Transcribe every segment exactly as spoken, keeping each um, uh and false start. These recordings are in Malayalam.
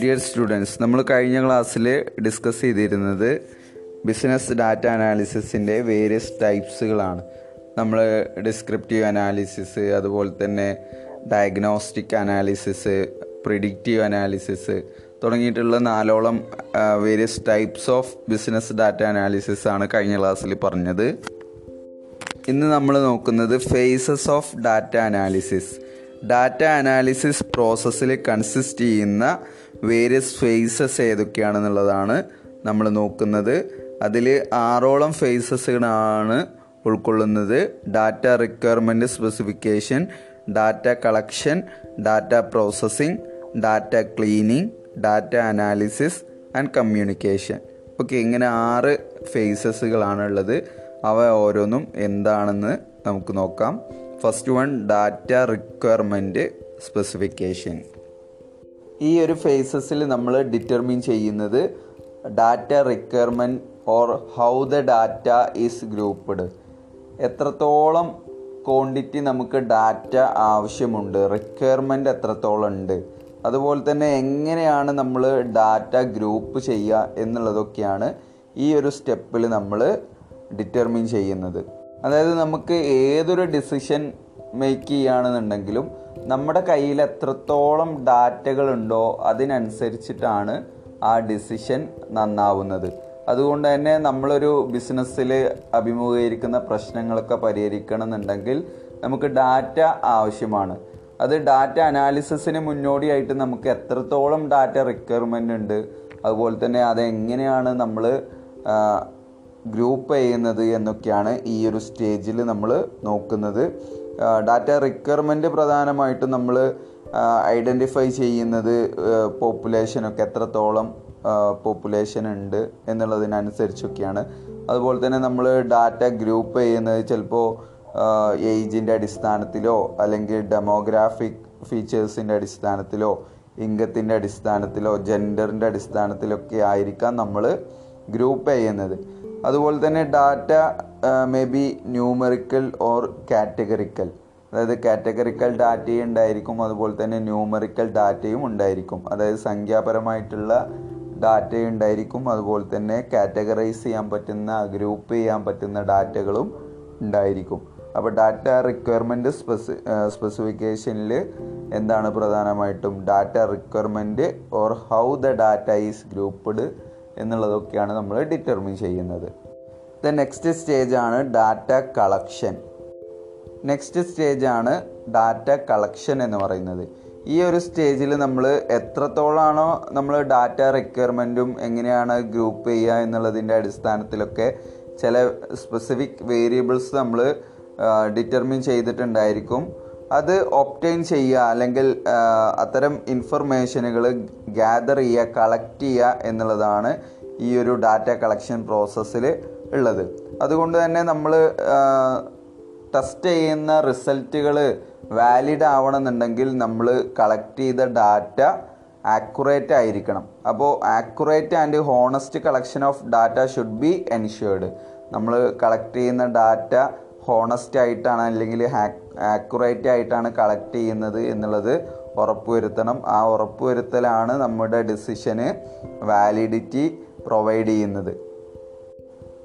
ഡിയർ സ്റ്റുഡൻസ്, നമ്മൾ കഴിഞ്ഞ ക്ലാസ്സിൽ ഡിസ്കസ് ചെയ്തിരുന്നത് ബിസിനസ് ഡാറ്റ അനാലിസിസിൻ്റെ വേരിയസ് ടൈപ്സുകളാണ്. നമ്മൾ ഡിസ്ക്രിപ്റ്റീവ് അനാലിസിസ്, അതുപോലെ തന്നെ ഡയഗ്നോസ്റ്റിക് അനാലിസിസ്, പ്രിഡിക്റ്റീവ് അനാലിസിസ് തുടങ്ങിയിട്ടുള്ള നാലോളം various types of business data analysis ആണ് കഴിഞ്ഞ ക്ലാസ്സിൽ പറഞ്ഞത്. ഇന്ന് നമ്മൾ നോക്കുന്നത് phases of data analysis. Data analysis പ്രോസസ്സിൽ കൺസിസ്റ്റ് ചെയ്യുന്ന വേരിയസ് ഫേസസ് ഏതൊക്കെയാണെന്നുള്ളതാണ് നമ്മൾ നോക്കുന്നത്. അതിൽ ആറോളം ഫേസസുകളാണ് ഉൾക്കൊള്ളുന്നത്. Data requirement specification, data collection, data processing, data cleaning, data analysis and communication. Okay, ഇങ്ങനെ ആറ് ഫേസസുകളാണുള്ളത്. അവ ഓരോന്നും എന്താണെന്ന് നമുക്ക് നോക്കാം. First one, data requirement specification. ഈ ഒരു ഫേസസിൽ നമ്മൾ ഡിറ്റർമിൻ ചെയ്യുന്നത് data requirement or how the data is grouped. എത്രത്തോളം ക്വാണ്ടിറ്റി നമുക്ക് ഡാറ്റ ആവശ്യമുണ്ട്, റിക്വയർമെൻറ്റ് എത്രത്തോളം ഉണ്ട്, അതുപോലെ തന്നെ എങ്ങനെയാണ് നമ്മൾ ഡാറ്റ ഗ്രൂപ്പ് ചെയ്യുക എന്നുള്ളതൊക്കെയാണ് ഈ ഒരു സ്റ്റെപ്പിൽ നമ്മൾ ഡിറ്റർമിൻ ചെയ്യുന്നത്. അതായത് നമുക്ക് ഏതൊരു ഡിസിഷൻ മേക്ക് ചെയ്യുകയാണെന്നുണ്ടെങ്കിലും നമ്മുടെ കയ്യിൽ എത്രത്തോളം ഡാറ്റകളുണ്ടോ അതിനനുസരിച്ചിട്ടാണ് ആ ഡിസിഷൻ നന്നാവുന്നത്. അതുകൊണ്ട് തന്നെ നമ്മളൊരു ബിസിനസ്സിൽ അഭിമുഖീകരിക്കുന്ന പ്രശ്നങ്ങളൊക്കെ പരിഹരിക്കണമെന്നുണ്ടെങ്കിൽ നമുക്ക് ഡാറ്റ ആവശ്യമാണ്. അത് ഡാറ്റ അനാലിസിസിന് മുന്നോടിയായിട്ട് നമുക്ക് എത്രത്തോളം ഡാറ്റ റിക്വയർമെൻ്റ് ഉണ്ട്, അതുപോലെ തന്നെ അതെങ്ങനെയാണ് നമ്മൾ ഗ്രൂപ്പ് ചെയ്യുന്നത് എന്നൊക്കെയാണ് ഈ ഒരു സ്റ്റേജിൽ നമ്മൾ നോക്കുന്നത്. ഡാറ്റ റിക്വയർമെൻറ്റ് പ്രധാനമായിട്ടും നമ്മൾ ഐഡൻറ്റിഫൈ ചെയ്യുന്നത് പോപ്പുലേഷനൊക്കെ എത്രത്തോളം പോപ്പുലേഷൻ ഉണ്ട് എന്നുള്ളതിനനുസരിച്ചൊക്കെയാണ്. അതുപോലെ തന്നെ നമ്മൾ ഡാറ്റ ഗ്രൂപ്പ് ചെയ്യുന്നത് ചിലപ്പോൾ ഏജിൻ്റെ അടിസ്ഥാനത്തിലോ അല്ലെങ്കിൽ ഡെമോഗ്രാഫിക് ഫീച്ചേഴ്സിൻ്റെ അടിസ്ഥാനത്തിലോ ഇംഗത്തിൻ്റെ അടിസ്ഥാനത്തിലോ ജെൻഡറിൻ്റെ അടിസ്ഥാനത്തിലൊക്കെ ആയിരിക്കാം നമ്മൾ ഗ്രൂപ്പ് ചെയ്യുന്നത്. അതുപോലെ തന്നെ data may be numerical or categorical, അതായത് കാറ്റഗറിക്കൽ ഡാറ്റയും ഉണ്ടായിരിക്കും, അതുപോലെ തന്നെ ന്യൂമറിക്കൽ ഡാറ്റയും ഉണ്ടായിരിക്കും. അതായത് സംഖ്യാപരമായിട്ടുള്ള ഡാറ്റയും ഉണ്ടായിരിക്കും, അതുപോലെ തന്നെ കാറ്റഗറൈസ് ചെയ്യാൻ പറ്റുന്ന, ഗ്രൂപ്പ് ചെയ്യാൻ പറ്റുന്ന ഡാറ്റകളും ഉണ്ടായിരിക്കും. അപ്പോൾ ഡാറ്റ റിക്വയർമെൻറ്റ് സ്പെസി സ്പെസിഫിക്കേഷനിൽ എന്താണ് പ്രധാനമായിട്ടും data requirement or how the data is grouped എന്നുള്ളതൊക്കെയാണ് നമ്മൾ ഡിറ്റർമിൻ ചെയ്യുന്നത്. ദ നെക്സ്റ്റ് സ്റ്റേജാണ് ഡാറ്റ കളക്ഷൻ. നെക്സ്റ്റ് സ്റ്റേജാണ് ഡാറ്റ കളക്ഷൻ എന്ന് പറയുന്നത്. ഈ ഒരു സ്റ്റേജിൽ നമ്മൾ എത്രത്തോളാണോ നമ്മൾ ഡാറ്റ റിക്വയർമെൻറ്റും എങ്ങനെയാണ് ഗ്രൂപ്പ് ചെയ്യുക എന്നുള്ളതിൻ്റെ അടിസ്ഥാനത്തിലൊക്കെ ചില സ്പെസിഫിക് വേരിയബിൾസ് നമ്മൾ ഡിറ്റർമിൻ ചെയ്തിട്ടുണ്ടായിരിക്കും. അത് ഒബ്റ്റെയിൻ ചെയ്യുക അല്ലെങ്കിൽ അത്തരം ഇൻഫർമേഷനുകൾ ഗ്യാദർ ചെയ്യുക, കളക്ട് ചെയ്യുക എന്നുള്ളതാണ് ഈ ഒരു ഡാറ്റ കളക്ഷൻ പ്രോസസ്സിൽ ഉള്ളത്. അതുകൊണ്ട് തന്നെ നമ്മൾ ടെസ്റ്റ് ചെയ്യുന്ന റിസൾട്ടുകൾ വാലിഡ് ആവണമെന്നുണ്ടെങ്കിൽ നമ്മൾ കളക്ട് ചെയ്ത ഡാറ്റ ആക്യുറേറ്റ് ആയിരിക്കണം. അപ്പോൾ accurate and honest collection of data should be ensured. നമ്മൾ കളക്ട് ചെയ്യുന്ന ഡാറ്റ ഹോണസ്റ്റ് ആയിട്ടാണ് അല്ലെങ്കിൽ ആക്യുറേറ്റ് ആയിട്ടാണ് കളക്ട് ചെയ്യുന്നത് എന്നുള്ളത് ഉറപ്പുവരുത്തണം. ആ ഉറപ്പുവരുത്തലാണ് നമ്മുടെ ഡിസിഷന് വാലിഡിറ്റി പ്രൊവൈഡ് ചെയ്യുന്നത്.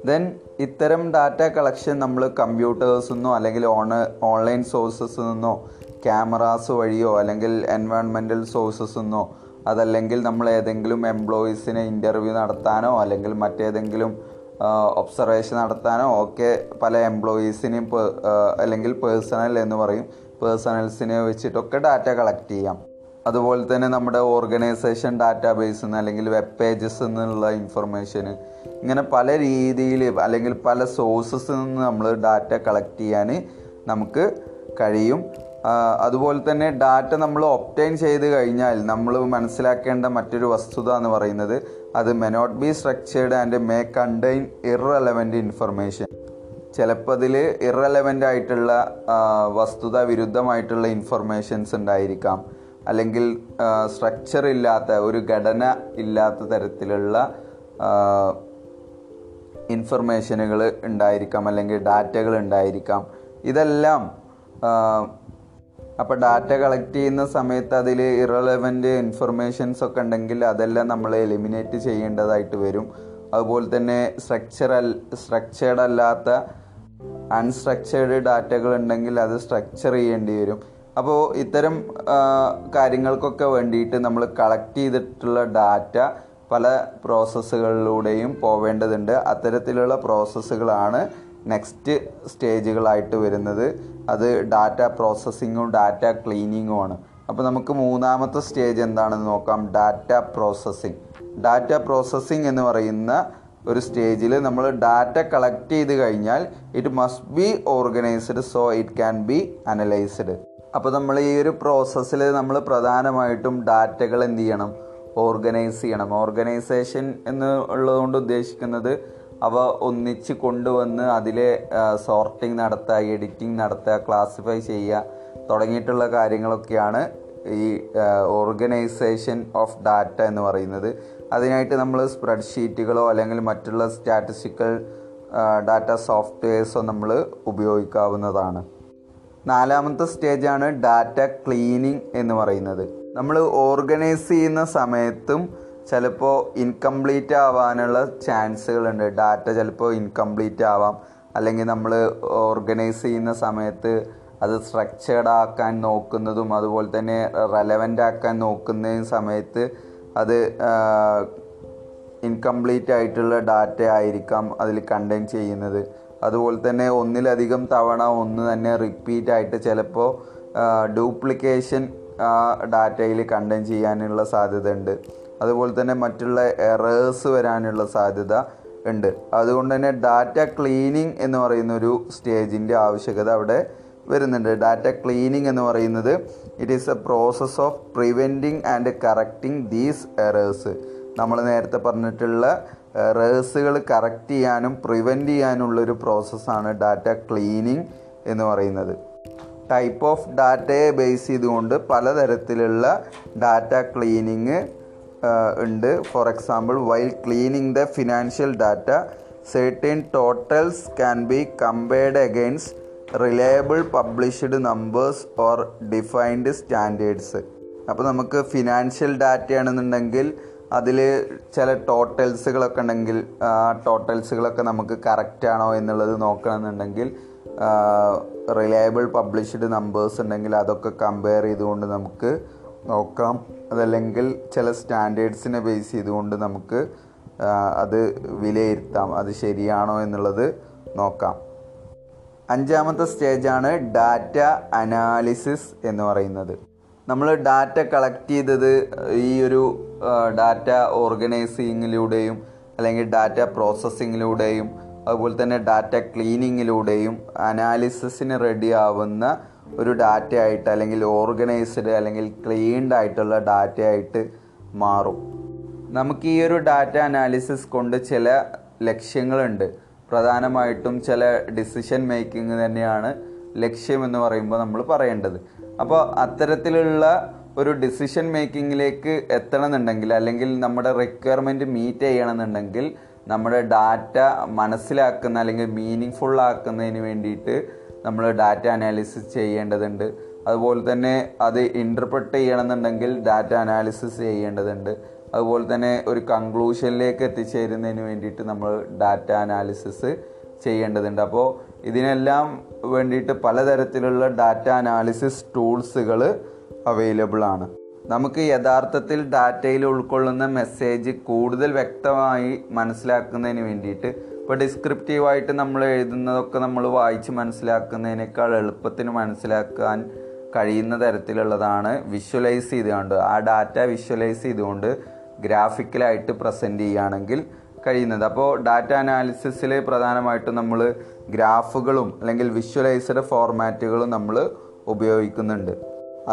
ദെൻ ഇത്തരം ഡാറ്റ കളക്ഷൻ നമ്മൾ കമ്പ്യൂട്ടേഴ്സിൽ നിന്നോ അല്ലെങ്കിൽ ഓൺ ഓൺലൈൻ സോഴ്സസിൽ നിന്നോ, ക്യാമറാസ് വഴിയോ അല്ലെങ്കിൽ എൻവയോൺമെൻറ്റൽ സോഴ്സസിൽ നിന്നോ, അതല്ലെങ്കിൽ നമ്മൾ ഏതെങ്കിലും എംപ്ലോയീസിനെ ഇൻ്റർവ്യൂ നടത്താനോ അല്ലെങ്കിൽ മറ്റേതെങ്കിലും ഒബ്സർവേഷൻ നടത്താനോ ഒക്കെ പല എംപ്ലോയീസിനെയും അല്ലെങ്കിൽ പേഴ്സണൽ എന്ന് പറയും പേഴ്സണൽസിനെ വെച്ചിട്ടൊക്കെ ഡാറ്റ കളക്ട് ചെയ്യാം. അതുപോലെ തന്നെ നമ്മുടെ ഓർഗനൈസേഷൻ ഡാറ്റാ ബേസിൽ നിന്ന് അല്ലെങ്കിൽ വെബ് പേജസ് നിന്നുള്ള ഇൻഫർമേഷന്, ഇങ്ങനെ പല രീതിയിൽ അല്ലെങ്കിൽ പല സോഴ്സസിൽ നിന്ന് നമ്മൾ ഡാറ്റ കളക്ട് ചെയ്യാൻ നമുക്ക് കഴിയും. അതുപോലെ തന്നെ ഡാറ്റ നമ്മൾ ഒബ്റ്റെയിൻ ചെയ്ത് കഴിഞ്ഞാൽ നമ്മൾ മനസ്സിലാക്കേണ്ട മറ്റൊരു വസ്തുത എന്ന് പറയുന്നത് അത് may not be structured and may contain irrelevant information. ചിലപ്പോൾ അതിൽ ഇറലവൻ്റ് ആയിട്ടുള്ള വസ്തുത വിരുദ്ധമായിട്ടുള്ള ഇൻഫർമേഷൻസ് ഉണ്ടായിരിക്കാം, അല്ലെങ്കിൽ സ്ട്രക്ചർ ഇല്ലാത്ത, ഒരു ഘടന ഇല്ലാത്ത തരത്തിലുള്ള ഇൻഫർമേഷനുകൾ ഉണ്ടായിരിക്കാം അല്ലെങ്കിൽ ഡാറ്റകൾ ഉണ്ടായിരിക്കാം. ഇതെല്ലാം അപ്പോൾ ഡാറ്റ കളക്ട് ചെയ്യുന്ന സമയത്ത് അതിൽ ഇറലവൻ്റ് ഇൻഫർമേഷൻസ് ഒക്കെ ഉണ്ടെങ്കിൽ അതെല്ലാം നമ്മൾ എലിമിനേറ്റ് ചെയ്യേണ്ടതായിട്ട് വരും. അതുപോലെ തന്നെ സ്ട്രക്ചർ സ്ട്രക്ചേർഡ് അല്ലാത്ത അൺസ്ട്രക്ചേർഡ് ഡാറ്റകൾ ഉണ്ടെങ്കിൽ അത് സ്ട്രക്ചർ ചെയ്യേണ്ടി വരും. അപ്പോൾ ഇത്തരം കാര്യങ്ങൾക്കൊക്കെ വേണ്ടിയിട്ട് നമ്മൾ കളക്ട് ചെയ്തിട്ടുള്ള ഡാറ്റ പല പ്രോസസ്സുകളിലൂടെയും പോവേണ്ടതുണ്ട്. അത്തരത്തിലുള്ള പ്രോസസ്സുകളാണ് നെക്സ്റ്റ് സ്റ്റേജുകളായിട്ട് വരുന്നത്. അത് ഡാറ്റ പ്രോസസ്സിങ്ങും ഡാറ്റ ക്ലീനിങ്ങുമാണ്. അപ്പോൾ നമുക്ക് മൂന്നാമത്തെ സ്റ്റേജ് എന്താണെന്ന് നോക്കാം. ഡാറ്റ പ്രോസസ്സിങ് ഡാറ്റ പ്രോസസ്സിങ് എന്ന് പറയുന്ന ഒരു സ്റ്റേജിൽ നമ്മൾ ഡാറ്റ കളക്ട് ചെയ്ത് കഴിഞ്ഞാൽ it must be organised so it can be analysed. അപ്പോൾ നമ്മൾ ഈ ഒരു പ്രോസസ്സിൽ നമ്മൾ പ്രധാനമായിട്ടും ഡാറ്റകൾ എന്ത് ചെയ്യണം, ഓർഗനൈസ് ചെയ്യണം. ഓർഗനൈസേഷൻ എന്ന് ഉള്ളതുകൊണ്ട് ഉദ്ദേശിക്കുന്നത് അവ ഒന്നിച്ച് കൊണ്ടുവന്ന് അതിലെ സോർട്ടിങ് നടത്തുക, എഡിറ്റിംഗ് നടത്തുക, ക്ലാസിഫൈ ചെയ്യുക തുടങ്ങിയിട്ടുള്ള കാര്യങ്ങളൊക്കെയാണ് ഈ ഓർഗനൈസേഷൻ ഓഫ് ഡാറ്റ എന്ന് പറയുന്നത്. അതിനായിട്ട് നമ്മൾ സ്പ്രെഡ് ഷീറ്റുകളോ അല്ലെങ്കിൽ മറ്റുള്ള സ്റ്റാറ്റിസ്റ്റിക്കൽ ഡാറ്റ സോഫ്റ്റ്വെയർസോ നമ്മൾ ഉപയോഗിക്കാവുന്നതാണ്. നാലാമത്തെ സ്റ്റേജാണ് ഡാറ്റ ക്ലീനിങ് എന്ന് പറയുന്നത്. നമ്മൾ ഓർഗനൈസ് ചെയ്യുന്ന സമയത്തും ചിലപ്പോൾ ഇൻകംപ്ലീറ്റ് ആവാനുള്ള ചാൻസുകളുണ്ട്. ഡാറ്റ ചിലപ്പോൾ ഇൻകംപ്ലീറ്റ് ആവാം, അല്ലെങ്കിൽ നമ്മൾ ഓർഗനൈസ് ചെയ്യുന്ന സമയത്ത് അത് സ്ട്രക്ചേർഡ് ആക്കാൻ നോക്കുന്നതും അതുപോലെ തന്നെ റെലവൻ്റ് ആക്കാൻ നോക്കുന്നതും സമയത്ത് അത് ഇൻകംപ്ലീറ്റ് ആയിട്ടുള്ള ഡാറ്റ ആയിരിക്കാം അതിൽ കണ്ടെയ്ൻ ചെയ്യുന്നത്. അതുപോലെ തന്നെ ഒന്നിലധികം തവണ ഒന്ന് തന്നെ റിപ്പീറ്റ് ആയിട്ട് ചിലപ്പോൾ ഡ്യൂപ്ലിക്കേഷൻ ഡാറ്റയിൽ കണ്ടെയ്ൻ ചെയ്യാനുള്ള സാധ്യത ഉണ്ട്. അതുപോലെ തന്നെ മറ്റുള്ള എറേഴ്സ് വരാനുള്ള സാധ്യത ഉണ്ട്. അതുകൊണ്ട് തന്നെ ഡാറ്റ ക്ലീനിങ് എന്ന് പറയുന്നൊരു സ്റ്റേജിൻ്റെ ആവശ്യകത അവിടെ വരുന്നുണ്ട്. ഡാറ്റ ക്ലീനിങ് എന്ന് പറയുന്നത് it is a process of preventing and correcting these errors. നമ്മൾ നേരത്തെ പറഞ്ഞിട്ടുള്ള എറേഴ്സുകൾ കറക്റ്റ് ചെയ്യാനും പ്രിവെൻറ്റ് ചെയ്യാനുള്ളൊരു പ്രോസസ്സാണ് ഡാറ്റ ക്ലീനിങ് എന്ന് പറയുന്നത്. ടൈപ്പ് ഓഫ് ഡാറ്റയെ ബേസ് ചെയ്തുകൊണ്ട് പലതരത്തിലുള്ള ഡാറ്റ ക്ലീനിങ് ഉണ്ട്. For example, while cleaning the financial data certain totals can be compared against reliable published numbers or defined standards. അപ്പോൾ നമുക്ക് ഫിനാൻഷ്യൽ ഡാറ്റയാണെന്നുണ്ടെങ്കിൽ അതിൽ ചില ടോട്ടൽസുകളൊക്കെ ഉണ്ടെങ്കിൽ ആ ടോട്ടൽസുകളൊക്കെ നമുക്ക് കറക്റ്റാണോ എന്നുള്ളത് നോക്കണമെന്നുണ്ടെങ്കിൽ റിലയബിൾ പബ്ലിഷ്ഡ് നമ്പേഴ്സ് ഉണ്ടെങ്കിൽ അതൊക്കെ കമ്പയർ ചെയ്തുകൊണ്ട് നമുക്ക് നോക്കാം. അതല്ലെങ്കിൽ ചില സ്റ്റാൻഡേർഡ്സിനെ ബേസ് ചെയ്തുകൊണ്ട് നമുക്ക് അത് വിലയിരുത്താം, അത് ശരിയാണോ എന്നുള്ളത് നോക്കാം. അഞ്ചാമത്തെ സ്റ്റേജാണ് ഡാറ്റ അനാലിസിസ് എന്ന് പറയുന്നത്. നമ്മൾ ഡാറ്റ കളക്ട് ചെയ്തത് ഈ ഒരു ഡാറ്റ ഓർഗനൈസിങ്ങിലൂടെയും അല്ലെങ്കിൽ ഡാറ്റ പ്രോസസ്സിങ്ങിലൂടെയും അതുപോലെ തന്നെ ഡാറ്റ ക്ലീനിങ്ങിലൂടെയും അനാലിസിസിന് റെഡി ആവുന്ന ഒരു ഡാറ്റ ആയിട്ട് അല്ലെങ്കിൽ ഓർഗനൈസ്ഡ് അല്ലെങ്കിൽ ക്ലീൻഡ് ആയിട്ടുള്ള ഡാറ്റ ആയിട്ട് മാറും. നമുക്ക് ഈ ഒരു ഡാറ്റ അനാലിസിസ് കൊണ്ട് ചില ലക്ഷ്യങ്ങളുണ്ട്. പ്രധാനമായിട്ടും ചില ഡിസിഷൻ മേക്കിംഗ് തന്നെയാണ് ലക്ഷ്യം എന്ന് പറയുമ്പോൾ നമ്മൾ പറയേണ്ടത്. അപ്പോൾ അത്തരത്തിലുള്ള ഒരു ഡിസിഷൻ മേക്കിങ്ങിലേക്ക് എത്തണമെന്നുണ്ടെങ്കിൽ അല്ലെങ്കിൽ നമ്മുടെ റിക്വയർമെൻറ്റ് മീറ്റ് ചെയ്യണമെന്നുണ്ടെങ്കിൽ നമ്മുടെ ഡാറ്റ മനസ്സിലാക്കുന്ന അല്ലെങ്കിൽ മീനിങ് ഫുള്ളാക്കുന്നതിന് വേണ്ടിയിട്ട് നമ്മൾ ഡാറ്റ അനാലിസിസ് ചെയ്യേണ്ടതുണ്ട്. അതുപോലെ തന്നെ അത് ഇൻ്റർപ്രറ്റ് ചെയ്യണമെന്നുണ്ടെങ്കിൽ ഡാറ്റ അനാലിസിസ് ചെയ്യേണ്ടതുണ്ട്. അതുപോലെ തന്നെ ഒരു കൺക്ലൂഷനിലേക്ക് എത്തിച്ചേരുന്നതിന് വേണ്ടിയിട്ട് നമ്മൾ ഡാറ്റ അനാലിസിസ് ചെയ്യേണ്ടതുണ്ട്. അപ്പോൾ ഇതിനെല്ലാം വേണ്ടിയിട്ട് പലതരത്തിലുള്ള ഡാറ്റ അനാലിസിസ് ടൂൾസുകൾ അവൈലബിൾ ആണ്. നമുക്ക് യഥാർത്ഥത്തിൽ ഡാറ്റയിൽ ഉൾക്കൊള്ളുന്ന മെസ്സേജ് കൂടുതൽ വ്യക്തമായി മനസ്സിലാക്കുന്നതിന് വേണ്ടിയിട്ട് ഇപ്പോൾ ഡിസ്ക്രിപ്റ്റീവായിട്ട് നമ്മൾ എഴുതുന്നതൊക്കെ നമ്മൾ വായിച്ച് മനസ്സിലാക്കുന്നതിനേക്കാൾ എളുപ്പത്തിന് മനസ്സിലാക്കാൻ കഴിയുന്ന തരത്തിലുള്ളതാണ് വിഷ്വലൈസ് ചെയ്തുകൊണ്ട്, ആ ഡാറ്റ വിഷ്വലൈസ് ചെയ്തുകൊണ്ട് ഗ്രാഫിക്കലായിട്ട് പ്രസൻറ്റ് ചെയ്യുകയാണെങ്കിൽ കഴിയുന്നത്. അപ്പോൾ ഡാറ്റ അനാലിസിസിൽ പ്രധാനമായിട്ടും നമ്മൾ ഗ്രാഫുകളും അല്ലെങ്കിൽ വിഷ്വലൈസ്ഡ് ഫോർമാറ്റുകളും നമ്മൾ ഉപയോഗിക്കുന്നുണ്ട്.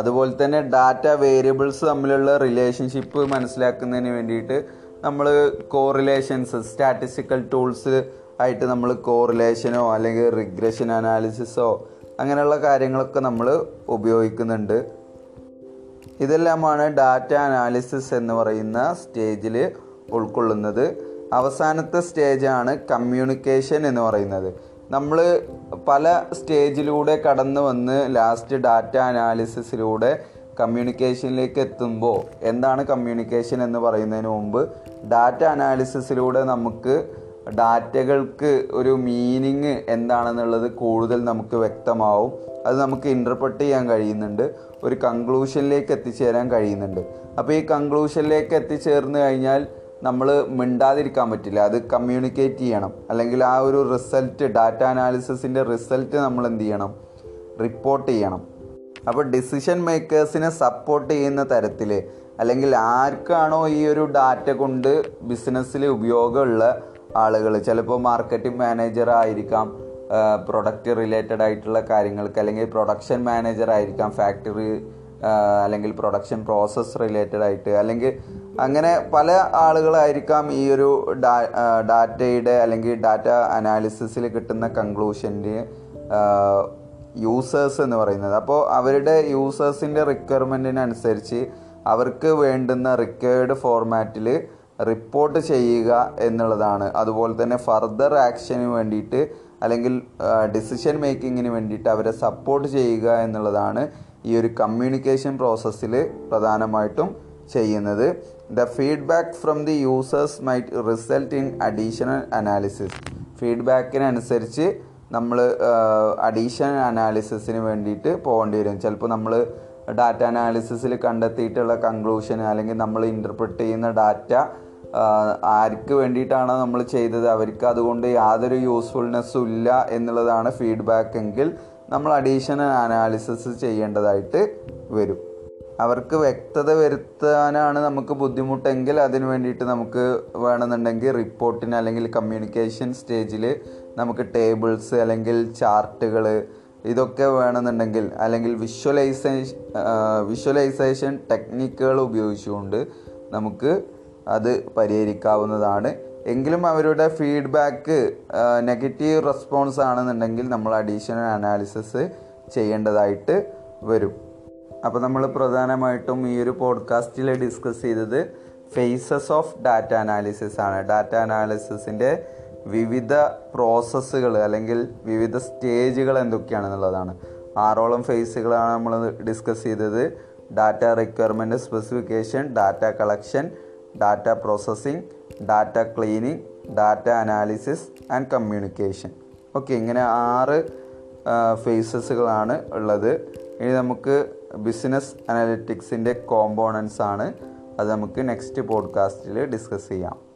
അതുപോലെ തന്നെ ഡാറ്റ വേരിയബിൾസ് തമ്മിലുള്ള റിലേഷൻഷിപ്പ് മനസ്സിലാക്കുന്നതിന് വേണ്ടിയിട്ട് നമ്മൾ കോറിലേഷൻസ് സ്റ്റാറ്റിസ്റ്റിക്കൽ ടൂൾസ് ആയിട്ട് നമ്മൾ കോറിലേഷനോ അല്ലെങ്കിൽ റിഗ്രഷൻ അനാലിസിസോ അങ്ങനെയുള്ള കാര്യങ്ങളൊക്കെ നമ്മൾ ഉപയോഗിക്കുന്നുണ്ട്. ഇതെല്ലാമാണ് ഡാറ്റ അനാലിസിസ് എന്ന് പറയുന്ന സ്റ്റേജിൽ ഉൾക്കൊള്ളുന്നത്. അവസാനത്തെ സ്റ്റേജാണ് കമ്മ്യൂണിക്കേഷൻ എന്ന് പറയുന്നത്. നമ്മൾ പല സ്റ്റേജിലൂടെ കടന്നു വന്ന് ലാസ്റ്റ് ഡാറ്റ അനാലിസിസിലൂടെ കമ്മ്യൂണിക്കേഷനിലേക്ക് എത്തുമ്പോൾ, എന്താണ് കമ്മ്യൂണിക്കേഷൻ എന്ന് പറയുന്നതിന് മുമ്പ് ഡാറ്റ അനാലിസിസിലൂടെ നമുക്ക് ഡാറ്റകൾക്ക് ഒരു മീനിങ് എന്താണെന്നുള്ളത് കൂടുതൽ നമുക്ക് വ്യക്തമാവും. അത് നമുക്ക് ഇൻ്റർപ്രറ്റ് ചെയ്യാൻ കഴിയുന്നുണ്ട്, ഒരു കൺക്ലൂഷനിലേക്ക് എത്തിച്ചേരാൻ കഴിയുന്നുണ്ട്. അപ്പോൾ ഈ കൺക്ലൂഷനിലേക്ക് എത്തിച്ചേർന്ന് കഴിഞ്ഞാൽ നമ്മൾ മിണ്ടാതിരിക്കാൻ പറ്റില്ല, അത് കമ്മ്യൂണിക്കേറ്റ് ചെയ്യണം. അല്ലെങ്കിൽ ആ ഒരു റിസൾട്ട്, ഡാറ്റ അനാലിസിസിൻ്റെ റിസൾട്ട് നമ്മൾ എന്ത് ചെയ്യണം, റിപ്പോർട്ട് ചെയ്യണം. അപ്പോൾ ഡിസിഷൻ മേക്കേഴ്സിനെ സപ്പോർട്ട് ചെയ്യുന്ന തരത്തിൽ, അല്ലെങ്കിൽ ആർക്കാണോ ഈ ഒരു ഡാറ്റ കൊണ്ട് ബിസിനസ്സിൽ ഉപയോഗമുള്ള ആളുകൾ, ചിലപ്പോൾ മാർക്കറ്റിംഗ് മാനേജർ ആയിരിക്കാം പ്രൊഡക്റ്റ് റിലേറ്റഡ് ആയിട്ടുള്ള കാര്യങ്ങൾക്ക്, അല്ലെങ്കിൽ പ്രൊഡക്ഷൻ മാനേജർ ആയിരിക്കാം ഫാക്ടറി അല്ലെങ്കിൽ പ്രൊഡക്ഷൻ പ്രോസസ്സ് റിലേറ്റഡ് ആയിട്ട്, അല്ലെങ്കിൽ അങ്ങനെ പല ആളുകളായിരിക്കാം ഈ ഒരു ഡാ ഡാറ്റയുടെ അല്ലെങ്കിൽ ഡാറ്റ അനാലിസിസിൽ കിട്ടുന്ന കൺക്ലൂഷൻ്റെ യൂസേഴ്സ് എന്ന് പറയുന്നത്. അപ്പോൾ അവരുടെ യൂസേഴ്സിൻ്റെ റിക്വയർമെൻറ്റിനനുസരിച്ച് അവർക്ക് വേണ്ടുന്ന റിക്വയർഡ് ഫോർമാറ്റിൽ റിപ്പോർട്ട് ചെയ്യുക എന്നുള്ളതാണ്. അതുപോലെ തന്നെ ഫർദർ ആക്ഷന് വേണ്ടിയിട്ട് അല്ലെങ്കിൽ ഡിസിഷൻ മേക്കിങ്ങിന് വേണ്ടിയിട്ട് അവരെ സപ്പോർട്ട് ചെയ്യുക എന്നുള്ളതാണ് ഈ ഒരു കമ്മ്യൂണിക്കേഷൻ പ്രോസസ്സിൽ പ്രധാനമായിട്ടും ചെയ്യുന്നത്. The feedback from the users might result in additional analysis. ഫീഡ്ബാക്കിനനുസരിച്ച് നമ്മൾ അഡീഷണൽ അനാലിസിസിന് വേണ്ടിയിട്ട് പോകേണ്ടി വരും. ചിലപ്പോൾ നമ്മൾ ഡാറ്റ അനാലിസിസിൽ കണ്ടെത്തിയിട്ടുള്ള കൺക്ലൂഷൻ, അല്ലെങ്കിൽ നമ്മൾ ഇൻ്റർപ്രറ്റ് ചെയ്യുന്ന ഡാറ്റ ആർക്ക് വേണ്ടിയിട്ടാണോ നമ്മൾ ചെയ്തത് അവർക്ക് അതുകൊണ്ട് യാതൊരു യൂസ്ഫുൾനെസ്സും ഇല്ല എന്നുള്ളതാണ് ഫീഡ്ബാക്ക് എങ്കിൽ നമ്മൾ അഡീഷണൽ അനാലിസിസ് ചെയ്യേണ്ടതായിട്ട് വരും. അവർക്ക് വ്യക്തത വരുത്താനാണ് നമുക്ക് ബുദ്ധിമുട്ടെങ്കിൽ അതിന് വേണ്ടിയിട്ട് നമുക്ക് വേണമെന്നുണ്ടെങ്കിൽ റിപ്പോർട്ടിന് അല്ലെങ്കിൽ കമ്മ്യൂണിക്കേഷൻ സ്റ്റേജിൽ നമുക്ക് ടേബിൾസ് അല്ലെങ്കിൽ ചാർട്ടുകൾ ഇതൊക്കെ വേണമെന്നുണ്ടെങ്കിൽ, അല്ലെങ്കിൽ വിഷ്വലൈസേഷൻ വിഷ്വലൈസേഷൻ ടെക്നിക്കുകൾ ഉപയോഗിച്ചുകൊണ്ട് നമുക്ക് അത് പരിഹരിക്കാവുന്നതാണ്. എങ്കിലും അവരുടെ ഫീഡ്ബാക്ക് നെഗറ്റീവ് റെസ്പോൺസ് ആണെന്നുണ്ടെങ്കിൽ നമ്മൾ അഡീഷണൽ അനാലിസിസ് ചെയ്യേണ്ടതായിട്ട് വരും. അപ്പോൾ നമ്മൾ പ്രധാനമായിട്ടും ഈ ഒരു പോഡ്കാസ്റ്റിൽ ഡിസ്കസ് ചെയ്തത് ഫേസസ് ഓഫ് ഡാറ്റ അനാലിസിസ് ആണ്. ഡാറ്റ അനാലിസിസിൻ്റെ വിവിധ പ്രോസസ്സുകൾ അല്ലെങ്കിൽ വിവിധ സ്റ്റേജുകൾ എന്തൊക്കെയാണെന്നുള്ളതാണ്. ആറോളം ഫേസുകളാണ് നമ്മൾ ഡിസ്കസ് ചെയ്തത്. Data requirement specification, data collection, data processing, data cleaning, data analysis and communication. Okay, ഇങ്ങനെ ആറ് ഫേസസുകളാണ് ഉള്ളത്. ഇനി നമുക്ക് ബിസിനസ് അനാലിറ്റിക്സിൻ്റെ കോമ്പോണൻസ് ആണ്, അത് നമുക്ക് നെക്സ്റ്റ് പോഡ്കാസ്റ്റിൽ ഡിസ്കസ് ചെയ്യാം.